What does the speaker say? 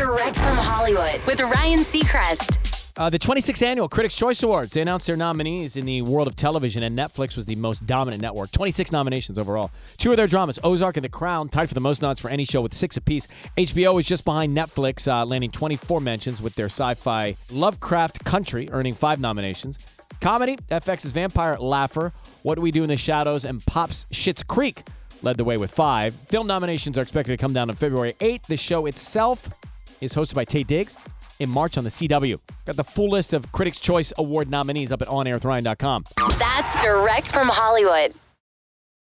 Direct from Hollywood with Ryan Seacrest. The 26th annual Critics' Choice Awards. They announced their nominees in the world of television, and Netflix was the most dominant network. 26 nominations overall. Two of their dramas, Ozark and The Crown, tied for the most nods for any show with 6 apiece. HBO is just behind Netflix, landing 24 mentions with their sci-fi Lovecraft Country, earning 5 nominations. Comedy, FX's Vampire Laffer, What Do We Do in the Shadows, and Pop's Schitt's Creek led the way with 5. Film nominations are expected to come down on February 8th. The show itself is hosted by Tate Diggs. In March on the CW. Got the full list of Critics' Choice Award nominees up at onairwithryan.com. That's direct from Hollywood.